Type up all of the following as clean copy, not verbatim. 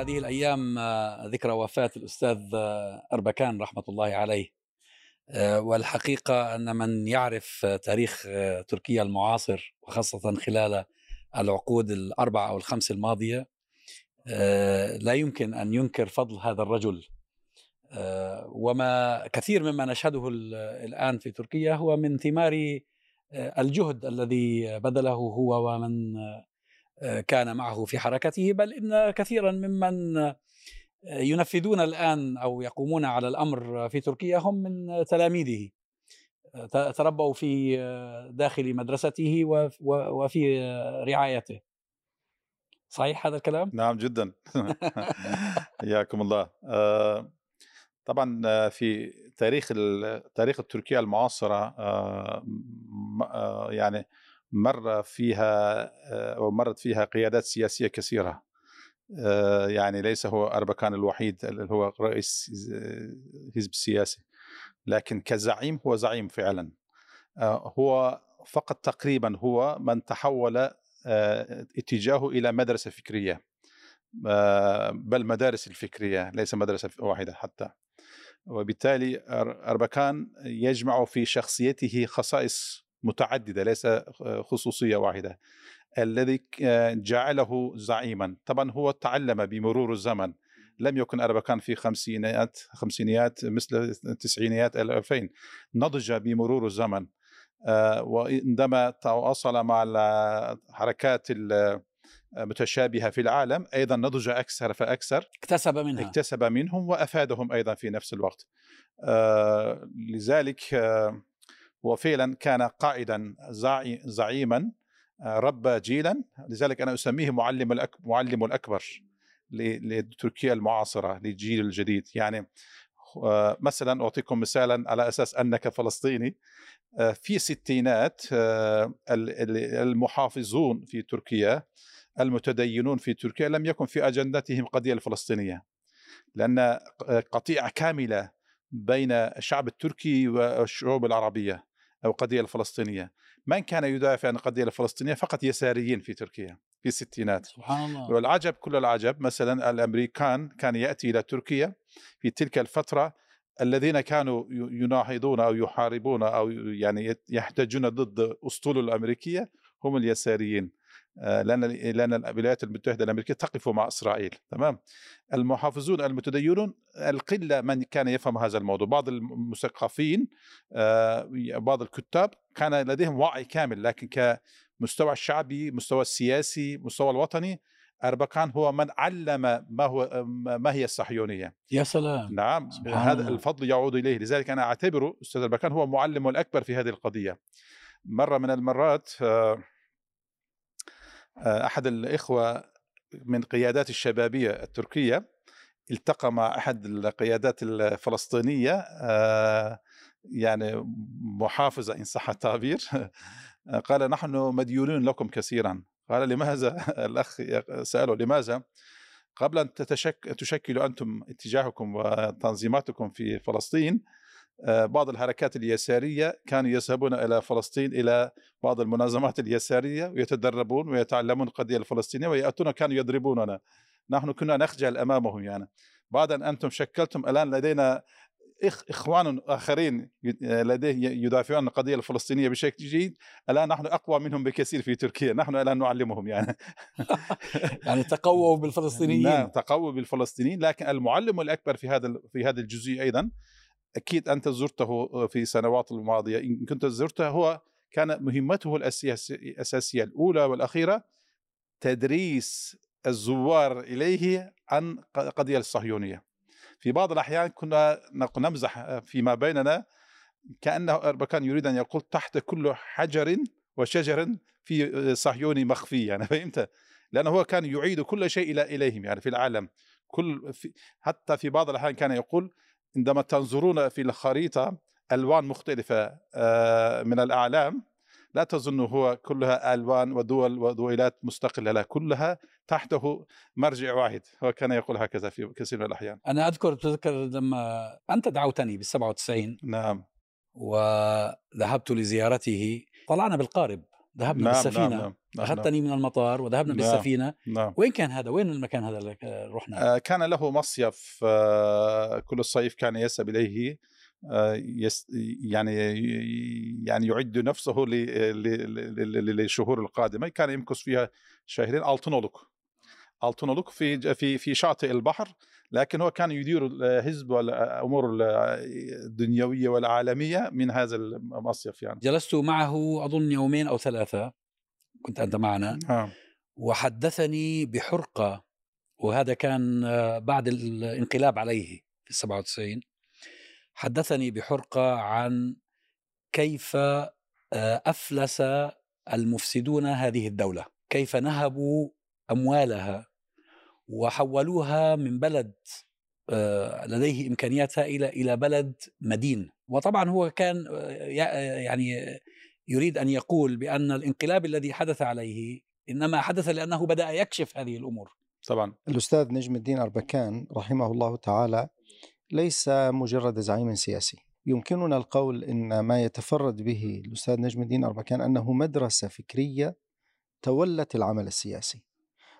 هذه الأيام ذكرى وفاة الأستاذ أربكان رحمة الله عليه، والحقيقة أن من يعرف تاريخ تركيا المعاصر وخاصة خلال العقود الأربعة أو الخمس الماضية لا يمكن أن ينكر فضل هذا الرجل. وما كثير مما نشهده الآن في تركيا هو من ثمار الجهد الذي بذله هو ومن كان معه في حركته، بل إن كثيرا ممن ينفذون الآن أو يقومون على الأمر في تركيا هم من تلاميذه، تربوا في داخل مدرسته وفي رعايته. صحيح هذا الكلام؟ نعم جدا. حياكم الله. طبعا في تاريخ تركيا المعاصرة يعني مرت فيها قيادات سياسية كثيرة، يعني ليس هو أربكان الوحيد اللي هو رئيس حزب سياسي، لكن كزعيم هو زعيم فعلا. هو فقط تقريبا هو من تحول اتجاهه إلى مدرسة فكرية، بل مدارس الفكرية ليس مدرسة واحدة حتى. وبالتالي أربكان يجمع في شخصيته خصائص متعددة ليس خصوصية واحدة الذي جعله زعيما. طبعا هو تعلم بمرور الزمن، لم يكن أربكان في خمسينيات مثل التسعينيات الألفين، نضج بمرور الزمن. وعندما تواصل مع الحركات متشابهة في العالم أيضا نضج أكثر فأكثر، اكتسب منهم وأفادهم أيضا في نفس الوقت. لذلك وفعلا كان قائدا زعيما، ربى جيلا. لذلك أنا أسميه معلم الأكبر لتركيا المعاصرة، للجيل الجديد. يعني مثلا أعطيكم مثالا على أساس أنك فلسطيني. في الستينات المحافظون في تركيا المتدينون في تركيا لم يكن في أجندتهم قضية الفلسطينية، لأن قطيعة كاملة بين الشعب التركي والشعوب العربية أو قضية الفلسطينية. من كان يدافع عن القضية الفلسطينية فقط يساريين في تركيا في الستينات. سبحان الله. والعجب كل العجب مثلا الأمريكان كان يأتي إلى تركيا في تلك الفترة، الذين كانوا يناهضون أو يحاربون أو يعني يحتجون ضد أسطول الأمريكية هم اليساريين، لأن الولايات المتحدة الأمريكية تقف مع إسرائيل. تمام. المحافظون المتدينون القلة من كان يفهم هذا الموضوع. بعض المثقفين بعض الكتاب كان لديهم وعي كامل، لكن كمستوى الشعبي مستوى السياسي مستوى الوطني أربكان هو من علم ما هي الصهيونية. يا سلام. نعم هذا الفضل يعود إليه. لذلك أنا أعتبره أستاذ أربكان هو معلم الأكبر في هذه القضية. مرة من المرات أحد الإخوة من قيادات الشبابية التركية التقى مع أحد القيادات الفلسطينية، يعني محافظة إن صح التعبير. قال نحن مديونون لكم كثيرا. قال لماذا؟ الأخ سأله لماذا؟ قبل أن تشكلوا أنتم اتجاهكم وتنظيماتكم في فلسطين، بعض الحركات اليسارية كانوا يذهبون إلى فلسطين إلى بعض المنظمات اليسارية ويتدربون ويتعلمون القضية الفلسطينية ويأتون كانوا يضربوننا، نحن كنا نخجل أمامهم. يعني بعد أن أنتم شكلتم الآن لدينا إخوان آخرين لديه يدافعون عن القضية الفلسطينية بشكل جيد، الآن نحن أقوى منهم بكثير في تركيا، نحن الآن نعلمهم. يعني تقووا بالفلسطينيين. نعم تقووا بالفلسطينيين. لكن المعلم الأكبر في هذا الجزء أيضا أكيد أنت زرته في السنوات الماضية إن كنت زرته، هو كان مهمته الأساسية الأولى والأخيرة تدريس الزوار إليه عن قضية الصهيونية. في بعض الأحيان كنا نمزح فيما بيننا كأنه أربكان يريد أن يقول تحت كل حجر وشجر في صهيوني مخفي، يعني فهمت؟ لأنه هو كان يعيد كل شيء إليهم يعني في العالم حتى في بعض الأحيان كان يقول عندما تنظرون في الخريطة ألوان مختلفة من الأعلام لا تظن هو كلها ألوان ودول ودولات مستقلة، لا كلها تحته مرجع واحد. هو كان يقول هكذا في كثير من الأحيان. أنا أتذكر لما أنت دعوتني بال97. نعم. وذهبت لزيارته، طلعنا بالقارب ذهبنا بالسفينة. نعم. أخذتني من المطار وذهبنا بالسفينة. نعم. وين كان هذا؟ وين المكان هذا اللي رحنا؟ كان له مصيف كل الصيف كان يسب إليه، يعني يعد نفسه للشهور القادمة. كان يمكث فيها شهرين. ألتونولوك في شاطئ البحر، لكن هو كان يدير حزب والأمور الدنيوية والعالمية من هذا المصيف. يعني جلست معه أظن يومين أو ثلاثة، كنت أنت معنا. وحدثني بحرقة، وهذا كان بعد الانقلاب عليه في 97. حدثني بحرقة عن كيف أفلس المفسدون هذه الدولة، كيف نهبوا أموالها وحولوها من بلد لديه إمكانيات هائلة إلى بلد مدين. وطبعا هو كان يعني يريد أن يقول بأن الانقلاب الذي حدث عليه إنما حدث لأنه بدأ يكشف هذه الأمور. طبعا الأستاذ نجم الدين أربكان رحمه الله تعالى ليس مجرد زعيم سياسي. يمكننا القول إن ما يتفرد به الأستاذ نجم الدين أربكان أنه مدرسة فكرية تولت العمل السياسي،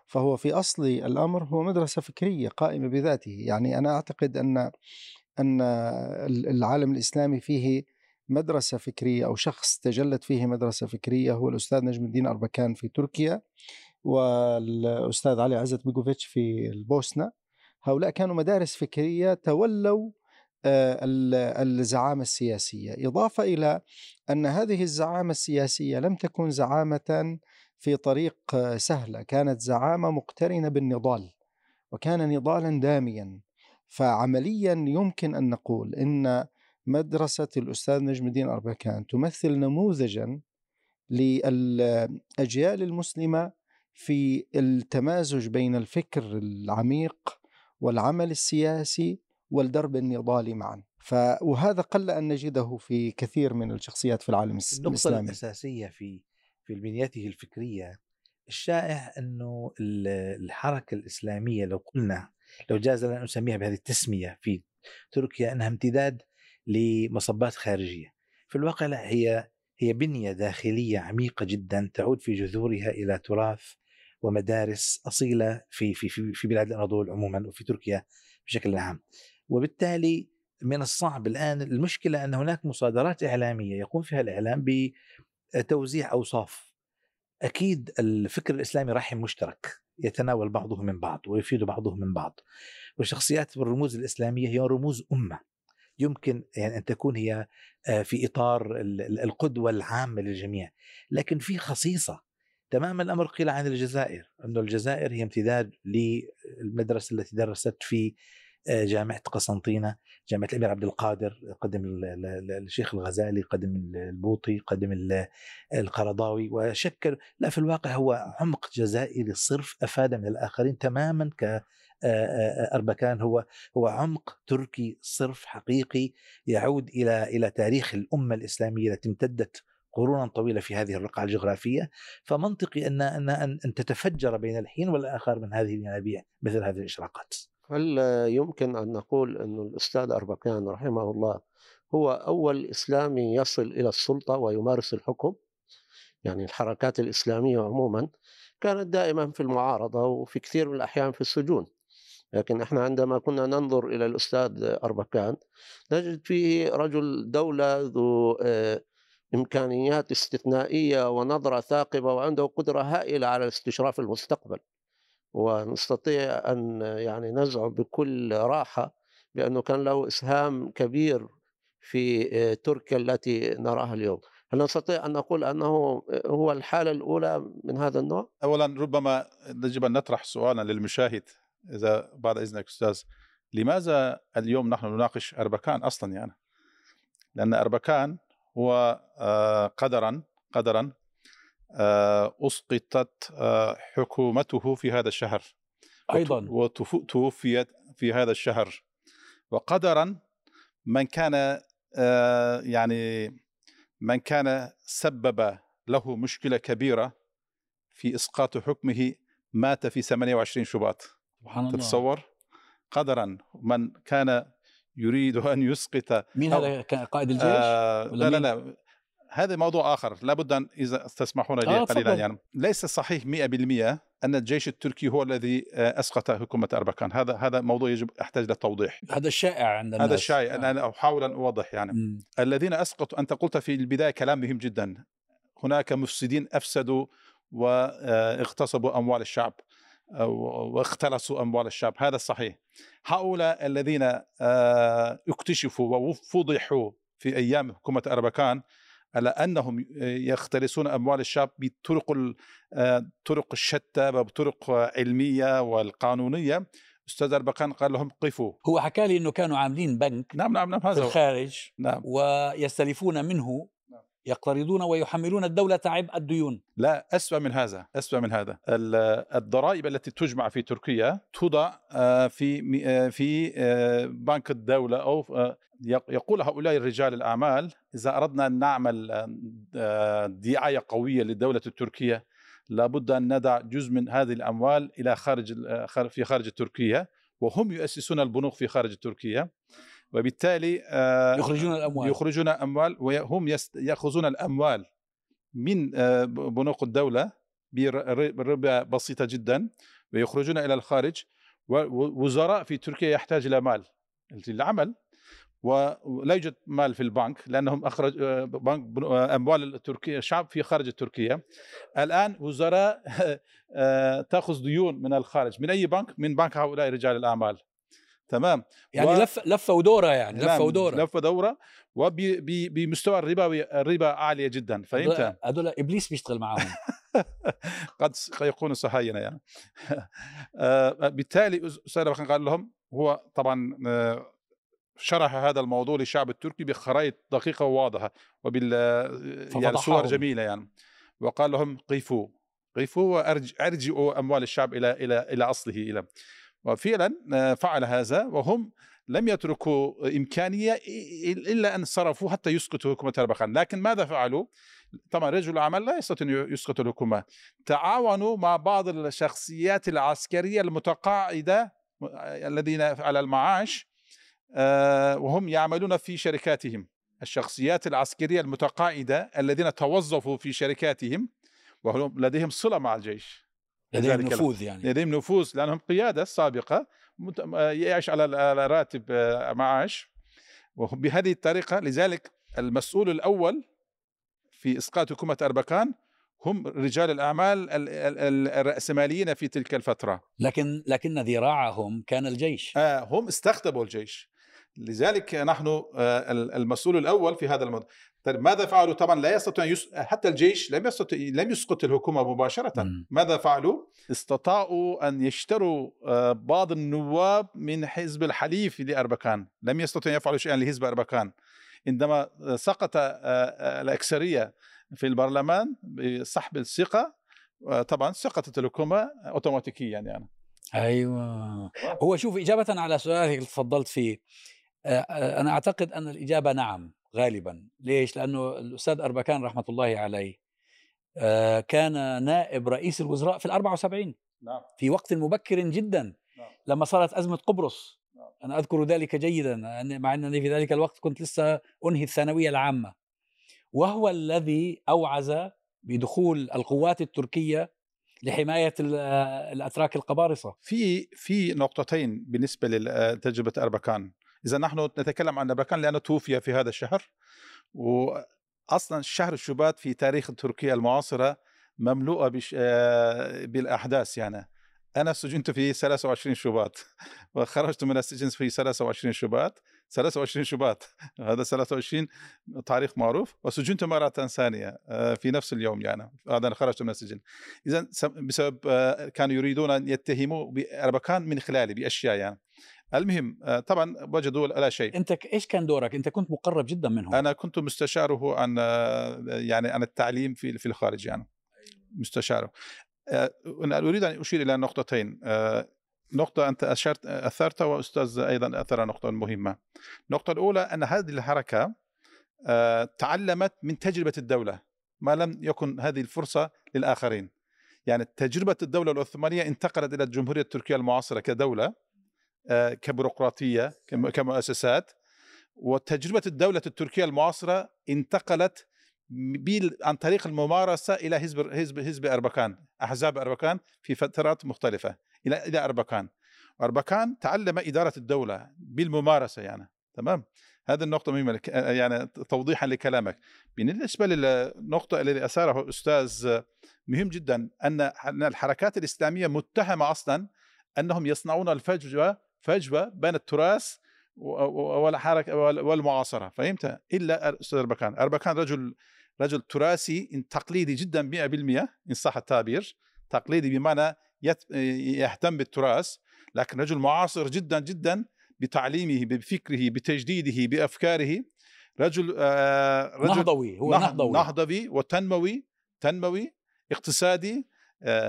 فهو في أصل الأمر هو مدرسة فكرية قائمة بذاته. يعني أنا أعتقد أن العالم الإسلامي فيه مدرسة فكرية، أو شخص تجلت فيه مدرسة فكرية هو الأستاذ نجم الدين أربكان في تركيا، والأستاذ علي عزت بيكوفيتش في البوسنة. هؤلاء كانوا مدارس فكرية تولوا الزعامة السياسية، إضافة إلى أن هذه الزعامة السياسية لم تكن زعامة في طريق سهلة، كانت زعامة مقترنة بالنضال، وكان نضالا داميا. فعمليا يمكن أن نقول إن مدرسة الأستاذ نجم الدين أربكان تمثل نموذجا للأجيال المسلمة في التمازج بين الفكر العميق والعمل السياسي والدرب النضالي معا. وهذا قل أن نجده في كثير من الشخصيات في العالم الإسلامي. النقطة الأساسية في بنيته الفكرية، الشائع أنه الحركة الإسلامية، لو قلنا، لو جاز لنا أن نسميها بهذه التسمية في تركيا، أنها امتداد لمصبات خارجية. في الواقع لا، هي بنية داخلية عميقة جدا تعود في جذورها إلى تراث ومدارس أصيلة في في في بلاد الأناضول عموما وفي تركيا بشكل عام. وبالتالي من الصعب الآن، المشكلة أن هناك مصادرات إعلامية يقوم فيها الإعلام بتوزيع أوصاف. أكيد الفكر الإسلامي رحم مشترك يتناول بعضه من بعض ويفيد بعضه من بعض، والشخصيات والرموز الإسلامية هي رموز أمة، يمكن يعني أن تكون هي في إطار القدوة العامة للجميع. لكن في خصيصة تماما. الأمر قيل عن الجزائر، أن الجزائر هي امتداد للمدرسة التي درست في جامعة قسنطينة، جامعة الأمير عبد القادر، قدم الشيخ الغزالي، قدم البوطي، قدم القرضاوي، وشكل لا في الواقع هو عمق جزائري صرف أفاد من الآخرين تماما كأربكان. هو عمق تركي صرف حقيقي يعود إلى تاريخ الأمة الإسلامية التي امتدت قرونا طويلة في هذه الرقعة الجغرافية. فمنطقي أن تتفجر بين الحين والآخر من هذه المنابع مثل هذه الإشراقات. هل يمكن أن نقول أن الأستاذ أربكان رحمه الله هو أول إسلامي يصل إلى السلطة ويمارس الحكم؟ يعني الحركات الإسلامية عموما كانت دائما في المعارضة وفي كثير من الأحيان في السجون، لكن احنا عندما كنا ننظر إلى الأستاذ أربكان نجد فيه رجل دولة ذو إمكانيات استثنائية ونظرة ثاقبة، وعنده قدرة هائلة على استشراف المستقبل. ونستطيع أن يعني نزعم بكل راحة بأنه كان له إسهام كبير في تركيا التي نراها اليوم. هل نستطيع أن نقول أنه هو الحالة الأولى من هذا النوع؟ أولا ربما يجب أن نطرح سؤالا للمشاهد، إذا بعد إذنك أستاذ، لماذا اليوم نحن نناقش أربكان أصلا؟ يعني لأن أربكان هو قدرا أسقطت حكومته في هذا الشهر أيضا، وتوفيت في هذا الشهر. وقدرا من كان سبب له مشكلة كبيرة في إسقاط حكمه مات في 28 شباط. سبحان الله. تتصور؟ قدرا من كان يريد أن يسقط. مين هذا؟ قائد الجيش؟ لا لا لا هذا موضوع آخر لابد أن إذا تسمحون لي قليلا. يعني ليس صحيح 100% أن الجيش التركي هو الذي أسقط حكومة أربكان. هذا موضوع يجب أحتاج للتوضيح. هذا الشائع عند الناس. هذا الشائع أنا أحاول أن أوضح. يعني الذين أسقطوا، أنت قلت في البداية كلام مهم جدا، هناك مفسدين أفسدوا واغتصبوا أموال الشعب واختلسوا أموال الشعب، هذا صحيح. هؤلاء الذين اكتشفوا وفضحوا في أيام حكومة أربكان على أنهم يختلسون أموال الشعب بطرق شتى وبطرق علمية والقانونية، أستاذ أربكان قال لهم قفوا. هو حكى لي أنه كانوا عاملين بنك نعم في الخارج، نعم، ويستلفون منه، يقترضون ويحملون الدولة عبء الديون. لا، أسوأ من هذا، الضرائب التي تجمع في تركيا توضع في بنك الدولة، أو يقول هؤلاء الرجال الأعمال إذا أردنا أن نعمل دعاية قوية للدولة التركية لابد أن ندع جزء من هذه الأموال إلى خارج تركيا، وهم يؤسسون البنوك في خارج تركيا، وبالتالي يخرجون الأموال وهم يأخذون الأموال من بنوك الدولة بربا بسيطة جدا ويخرجون إلى الخارج. ووزراء في تركيا يحتاج إلى مال للعمل ولا يوجد مال في البنك لأنهم أخرج أموال التركية الشعب في خارج تركيا. الآن وزراء تأخذ ديون من الخارج، من أي بنك؟ من بنك هؤلاء رجال الأعمال. تمام، يعني لفه ودوره، يعني لفه ودوره، لفه دوره، وبمستوى الربا عاليه جدا. فهمت؟ هذول ابليس بيشتغل معاهم. قد يكونوا صهاينه يعني. بالتالي استاذ أربكان قال لهم، هو طبعا شرح هذا الموضوع للشعب التركي بخرائط دقيقه وواضحه وبال يعني صور جميله يعني، وقال لهم قفوا وارجعوا اموال الشعب الى اصله الى. وفعلا فعل هذا، وهم لم يتركوا إمكانية إلا أن صرفوا حتى يسقطوا حكومة أربكان. لكن ماذا فعلوا؟ طبعا رجل الأعمال لا يستطيع أن يسقط الحكومة، تعاونوا مع بعض الشخصيات العسكرية المتقاعدة الذين على المعاش، وهم يعملون في شركاتهم، الشخصيات العسكرية المتقاعدة الذين توظفوا في شركاتهم وهم لديهم صلة مع الجيش، لديهم نفوذ، يعني لديهم نفوذ لأنهم قيادة سابقة، يعيش على راتب معاش، وبهذه الطريقة. لذلك المسؤول الأول في إسقاط حكومة أربكان هم رجال الأعمال الرأسماليين في تلك الفترة، لكن ذراعهم كان الجيش. هم استخدموا الجيش، لذلك نحن المسؤول الأول في هذا الموضوع. ماذا فعلوا؟ طبعا لا يستطيع حتى الجيش لم يسقط الحكومة مباشرة. ماذا فعلوا؟ استطاعوا أن يشتروا بعض النواب من حزب الحليف لأربكان. لم يستطيع يفعلوا شيئا لحزب أربكان. عندما سقط الأكثرية في البرلمان بسحب الثقة، طبعا سقطت الحكومة أوتوماتيكيا يعني. أيوة. هو شوف، إجابة على سؤالك اللي تفضلت فيه، أنا أعتقد أن الإجابة نعم غالبا. ليش؟ لأنه الأستاذ أربكان رحمة الله عليه كان نائب رئيس الوزراء في 74، نعم، في وقت مبكر جدا، نعم، لما صارت أزمة قبرص، نعم، أنا أذكر ذلك جيدا، مع أنني في ذلك الوقت كنت لسه أنهي الثانوية العامة، وهو الذي أوعز بدخول القوات التركية لحماية الأتراك القبارصة. في نقطتين بالنسبة لتجربة أربكان. إذا نحن نتكلم عن أربكان لأنه توفي في هذا الشهر، وأصلا شهر شباط في تاريخ تركيا المعاصرة مملوءة بالأحداث. يعني أنا سجنت في 23 شباط وخرجت من السجن في 23 شباط، هذا 23 تاريخ معروف، وسجنت مرة ثانية في نفس اليوم، يعني بعد أن خرجت من السجن. إذا بسبب كانوا يريدون أن يتهموا أربكان من خلالي بأشياء يعني. المهم طبعا وجدوا لا شيء. انت ايش كان دورك؟ انت كنت مقرب جدا منهم. انا كنت مستشاره عن يعني عن التعليم في الخارج، يعني مستشاره. انا اريد ان اشير الى نقطتين. نقطه انت اثرتها واستاذ ايضا اثر نقطه مهمه. النقطه الاولى ان هذه الحركه تعلمت من تجربه الدوله ما لم يكن هذه الفرصه للاخرين. يعني تجربه الدوله العثمانيه انتقلت الى الجمهوريه التركيه المعاصره كدوله، كبيروقراطية، كمؤسسات، وتجربة الدولة التركية المعاصرة انتقلت عن طريق الممارسة إلى حزب أربكان، أحزاب أربكان في فترات مختلفة إلى أربكان. أربكان تعلم إدارة الدولة بالممارسة يعني، تمام؟ هذه النقطة مهمة يعني توضيحا لكلامك. بالنسبة للنقطة التي أثاره أستاذ مهم جدا، أن الحركات الإسلامية متهمة أصلا أنهم يصنعون الفجوة بين التراث والحركة والمعاصرة، فهمت؟ إلا أستاذ أربكان. أربكان رجل تراثي تقليدي جدا 100% إن صح التعبير، تقليدي بمعنى يهتم بالتراث، لكن رجل معاصر جدا جدا بتعليمه، بفكره، بتجديده، بأفكاره. رجل نهضوي، هو نهضوي وتنموي، اقتصادي،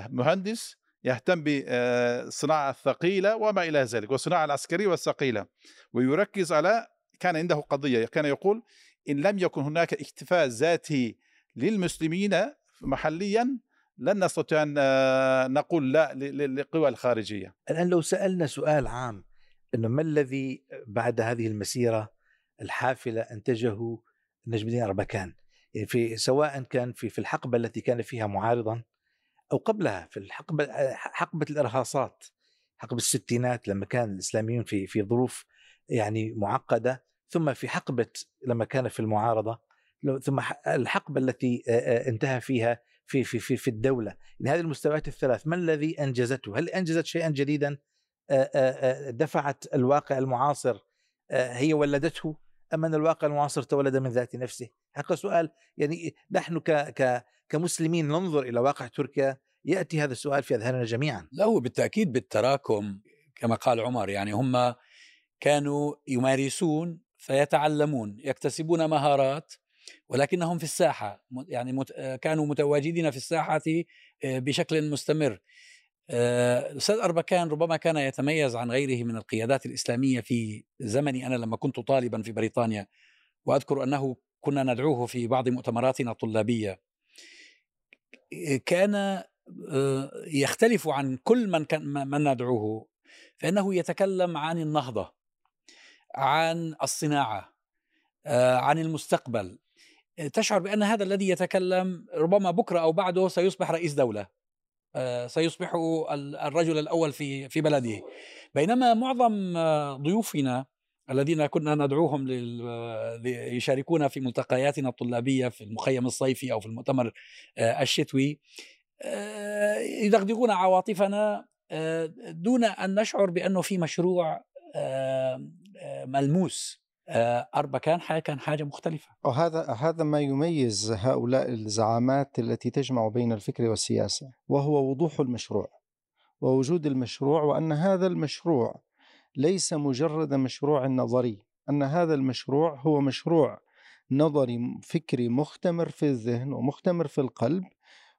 مهندس يهتم بصناعة الثقيلة وما إلى ذلك، والصناعة العسكرية والثقيلة، ويركز على، كان عنده قضية، كان يقول إن لم يكن هناك اكتفاء ذاتي للمسلمين محليا لن نستطيع أن نقول لا للقوى الخارجية. الآن لو سألنا سؤال عام، أنه ما الذي بعد هذه المسيرة الحافلة أنتجه نجم الدين أربكان، يعني سواء كان في الحقبة التي كان فيها معارضا أو قبلها، في حقبة الإرهاصات، حقبة الستينات لما كان الإسلاميون في ظروف يعني معقدة، ثم في حقبة لما كان في المعارضة، ثم الحقبة التي انتهى فيها في الدولة. يعني هذه المستويات الثلاث ما الذي أنجزته؟ هل أنجزت شيئا جديدا دفعت الواقع المعاصر هي ولدته، أم أن الواقع المعاصر تولد من ذات نفسه؟ هذا سؤال يعني نحن كمسلمين ننظر إلى واقع تركيا يأتي هذا السؤال في أذهاننا جميعا. لا، هو بالتأكيد بالتراكم كما قال عمر، يعني هم كانوا يمارسون فيتعلمون، يكتسبون مهارات، ولكنهم في الساحة يعني كانوا متواجدين في الساحة بشكل مستمر. الأستاذ أربكان ربما كان يتميز عن غيره من القيادات الإسلامية في زمني، أنا لما كنت طالبا في بريطانيا، وأذكر أنه كنا ندعوه في بعض مؤتمراتنا الطلابية، كان يختلف عن كل من ندعوه، فإنه يتكلم عن النهضة، عن الصناعة، عن المستقبل. تشعر بأن هذا الذي يتكلم ربما بكرة أو بعده سيصبح رئيس دولة، سيصبح الرجل الأول في بلده. بينما معظم ضيوفنا الذين كنا ندعوهم ليشاركونا في ملتقياتنا الطلابية في المخيم الصيفي أو في المؤتمر الشتوي يدغدغون عواطفنا دون أن نشعر بأنه في مشروع ملموس. أربكان كان حاجة مختلفة. هذا ما يميز هؤلاء الزعامات التي تجمع بين الفكر والسياسة، وهو وضوح المشروع ووجود المشروع، وأن هذا المشروع ليس مجرد مشروع نظري، أن هذا المشروع هو مشروع نظري فكري مختمر في الذهن ومختمر في القلب،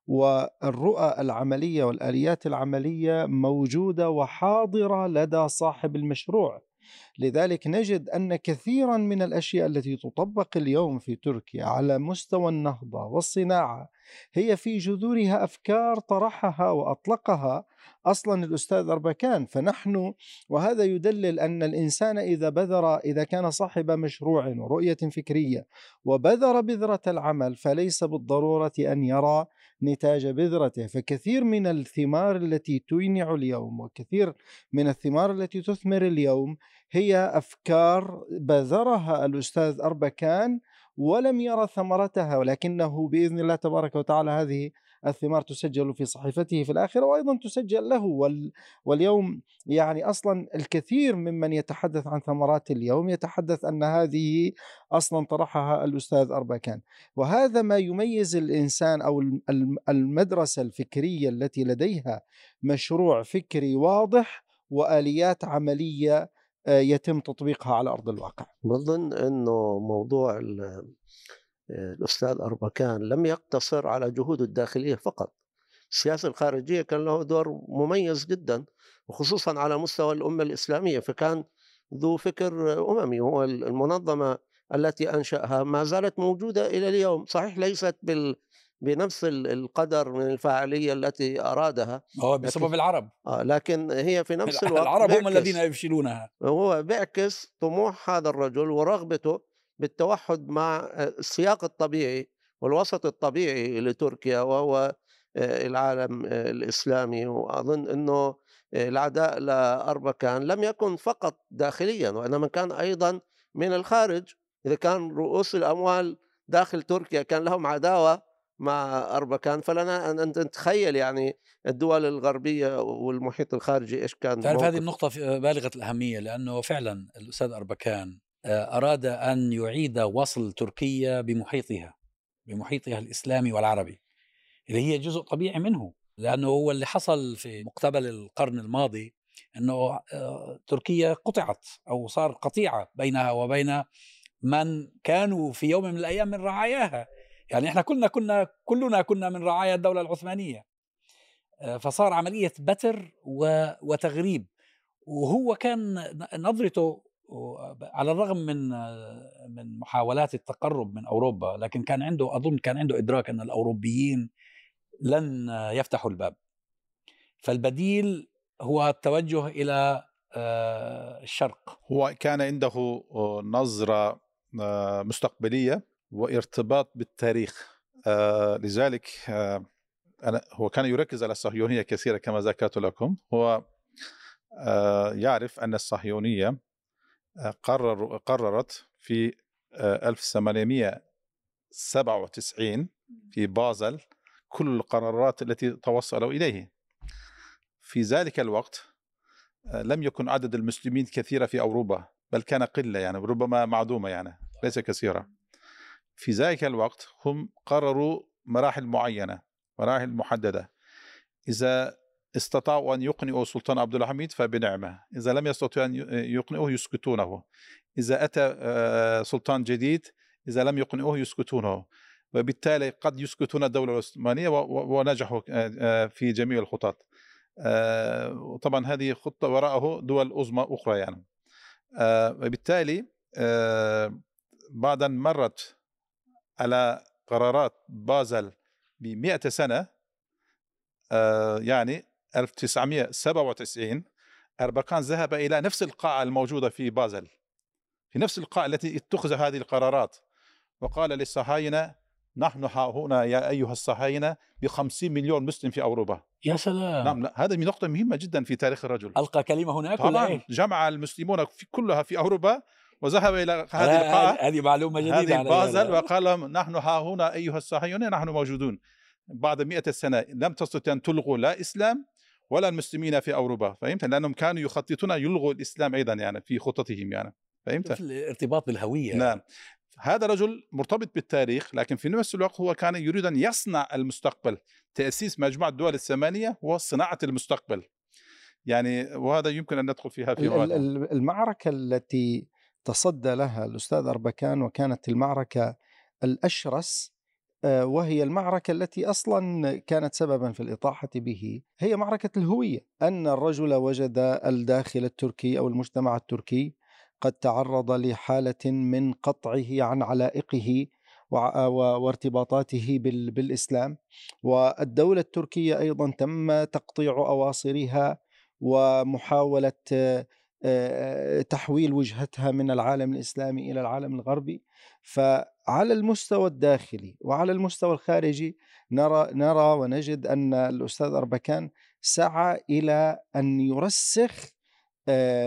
والرؤى العملية والآليات العملية موجودة وحاضرة لدى صاحب المشروع. لذلك نجد أن كثيرا من الأشياء التي تطبق اليوم في تركيا على مستوى النهضة والصناعة هي في جذورها أفكار طرحها وأطلقها أصلا الأستاذ أربكان. فنحن، وهذا يدلل أن الإنسان إذا بذر، إذا كان صاحب مشروع ورؤية فكرية وبذر بذرة العمل، فليس بالضرورة أن يرى نتاج بذرته. فكثير من الثمار التي تنتج اليوم وكثير من الثمار التي تثمر اليوم هي أفكار بذرها الأستاذ أربكان ولم يرى ثمرتها، ولكنه بإذن الله تبارك وتعالى هذه الثمار تسجل في صحيفته في الآخرة، وأيضا تسجل له. واليوم يعني أصلا الكثير ممن يتحدث عن ثمرات اليوم يتحدث أن هذه أصلا طرحها الأستاذ أربكان. وهذا ما يميز الإنسان أو المدرسة الفكرية التي لديها مشروع فكري واضح وآليات عملية يتم تطبيقها على أرض الواقع. بظن أنه موضوع الأستاذ أربكان لم يقتصر على جهوده الداخلية فقط، السياسة الخارجية كان له دور مميز جدا، وخصوصا على مستوى الأمة الإسلامية، فكان ذو فكر أممي. هو المنظمة التي أنشأها ما زالت موجودة إلى اليوم، صحيح ليست بنفس القدر من الفاعلية التي أرادها، هو بسبب العرب، لكن هي في نفس الوقت العرب هم الذين يفشلونها. هو بيعكس طموح هذا الرجل ورغبته بالتوحد مع السياق الطبيعي والوسط الطبيعي لتركيا وهو العالم الإسلامي. وأظن أنه العداء لأربكان لم يكن فقط داخليا وإنما كان أيضا من الخارج. إذا كان رؤوس الأموال داخل تركيا كان لهم عداوة مع أربكان، فلنا أن نتخيل يعني الدول الغربية والمحيط الخارجي إيش كان. تعرف هذه النقطة بالغة الأهمية، لأنه فعلا الأستاذ أربكان أراد أن يعيد وصل تركيا بمحيطها الإسلامي والعربي اللي هي جزء طبيعي منه، لأنه هو اللي حصل في مقتبل القرن الماضي أنه تركيا قطعت أو صار قطيعة بينها وبين من كانوا في يوم من الأيام من رعاياها. يعني إحنا كلنا كنا من رعايا الدولة العثمانية، فصار عملية بتر وتغريب. وهو كان نظرته على الرغم من محاولات التقرب من أوروبا، لكن كان عنده أظن كان عنده إدراك أن الأوروبيين لن يفتحوا الباب، فالبديل هو التوجه إلى الشرق. هو كان عنده نظرة مستقبلية وارتباط بالتاريخ، لذلك هو كان يركز على الصهيونية كثيرا كما ذكرت لكم. هو يعرف أن الصهيونية قررت في 1897 في بازل كل القرارات التي توصلوا إليه. في ذلك الوقت لم يكن عدد المسلمين كثيرة في أوروبا، بل كان قلة، يعني ربما معدومة، يعني ليس كثيرة. في ذلك الوقت هم قرروا مراحل معينة، مراحل محددة. إذا استطاعوا أن يقنعوا سلطان عبد الحميد فبنعمة، إذا لم يستطيعوا أن يقنعوه يسكتونه، إذا أتى سلطان جديد إذا لم يقنعوه يسكتونه، وبالتالي قد يسكتون الدولة العثمانية ونجحوا في جميع الخطط. طبعا هذه خطة وراءه دول عظمى أخرى يعني. وبالتالي بعد أن مرت على قرارات بازل ب100 سنة، يعني 1997 أربكان ذهب إلى نفس القاعة الموجودة في بازل، في نفس القاعة التي اتخذ هذه القرارات، وقال للصهاينة: نحن هنا يا أيها الصهاينة ب50 مليون مسلم في أوروبا. يا سلام. نعم، هذا من نقطة مهمة جدا في تاريخ الرجل. ألقى كلمة هناك طبعا إيه؟ جمع المسلمون كلها في أوروبا وذهب إلى هذه القاعة، هذه معلومة جديدة، هذه بازل، وقال: نحن هنا أيها الصهاينة نحن موجودون. بعد 100 سنة لم تستطيع أن تلغوا لا إسلام ولا المسلمين في أوروبا، فهمت؟ لأنهم كانوا يخططون يلغوا الإسلام أيضا يعني في خططهم، يعني فهمت؟ الارتباط بالهوية. نعم، هذا رجل مرتبط بالتاريخ، لكن في نفس الوقت هو كان يريد أن يصنع المستقبل. تأسيس مجموعة الدول الثمانية وصناعة المستقبل يعني، وهذا يمكن أن ندخل فيها في وقت. المعركة التي تصدى لها الأستاذ أربكان وكانت المعركة الأشرس، وهي المعركة التي أصلا كانت سببا في الإطاحة به، هي معركة الهوية. أن الرجل وجد الداخل التركي أو المجتمع التركي قد تعرض لحالة من قطعه عن علائقه وارتباطاته بالإسلام، والدولة التركية أيضا تم تقطيع أواصرها ومحاولة تحويل وجهتها من العالم الإسلامي إلى العالم الغربي. فعلى المستوى الداخلي وعلى المستوى الخارجي نرى ونجد أن الأستاذ أربكان سعى إلى أن يرسخ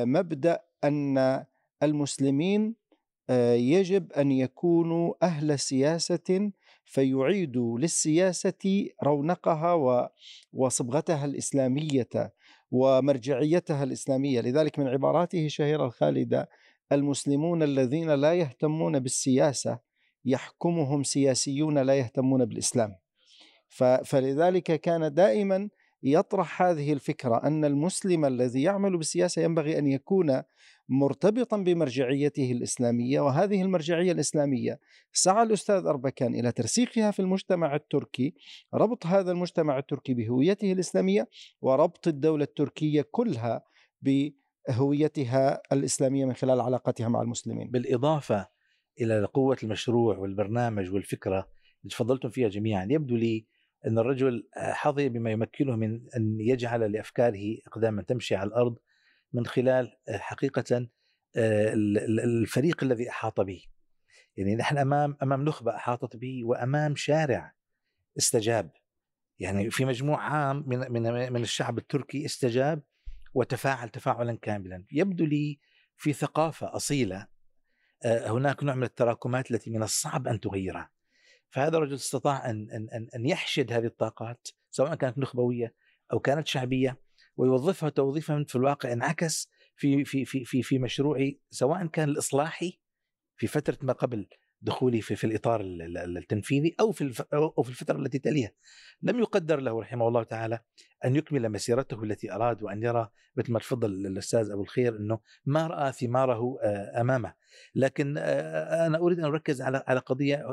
مبدأ أن المسلمين يجب أن يكونوا أهل سياسة فيعيدوا للسياسة رونقها وصبغتها الإسلامية ومرجعيتها الإسلامية. لذلك من عباراته الشهيرة الخالدة: المسلمون الذين لا يهتمون بالسياسة يحكمهم سياسيون لا يهتمون بالإسلام. فلذلك كان دائما يطرح هذه الفكرة أن المسلم الذي يعمل بالسياسة ينبغي أن يكون مرتبطا بمرجعيته الإسلامية، وهذه المرجعية الإسلامية سعى الأستاذ أربكان إلى ترسيخها في المجتمع التركي، ربط هذا المجتمع التركي بهويته الإسلامية وربط الدولة التركية كلها بهويتها الإسلامية من خلال علاقتها مع المسلمين. بالإضافة إلى قوة المشروع والبرنامج والفكرة اللي تفضلتم فيها جميعا، يبدو لي أن الرجل حظي بما يمكنه من أن يجعل لأفكاره أقداما تمشي على الأرض، من خلال حقيقة الفريق الذي أحاط به. يعني نحن أمام نخبة أحاطت به وأمام شارع استجاب، يعني في مجموع عام من الشعب التركي استجاب وتفاعل تفاعلا كاملا. يبدو لي في ثقافة أصيلة، هناك نوع من التراكمات التي من الصعب أن تغيرها، فهذا الرجل استطاع أن يحشد هذه الطاقات سواء كانت نخبوية أو كانت شعبية ويوظفها توظيفا في الواقع انعكس في في في في في مشروعي، سواء كان الإصلاحي في فترة ما قبل دخولي في الإطار التنفيذي أو في الفترة التي تليها. لم يقدر له رحمه الله تعالى أن يكمل مسيرته التي أراد، وأن يرى مثل ما تفضل الأستاذ أبو الخير أنه ما رأى ثماره أمامه. لكن أنا أريد أن أركز على قضية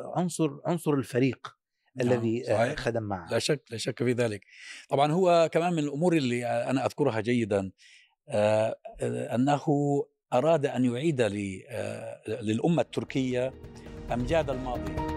عنصر الفريق الذي خدم معه. لا شك في ذلك. طبعا هو كمان من الأمور اللي أنا أذكرها جيدا أنه أراد أن يعيد للأمة التركية أمجاد الماضي.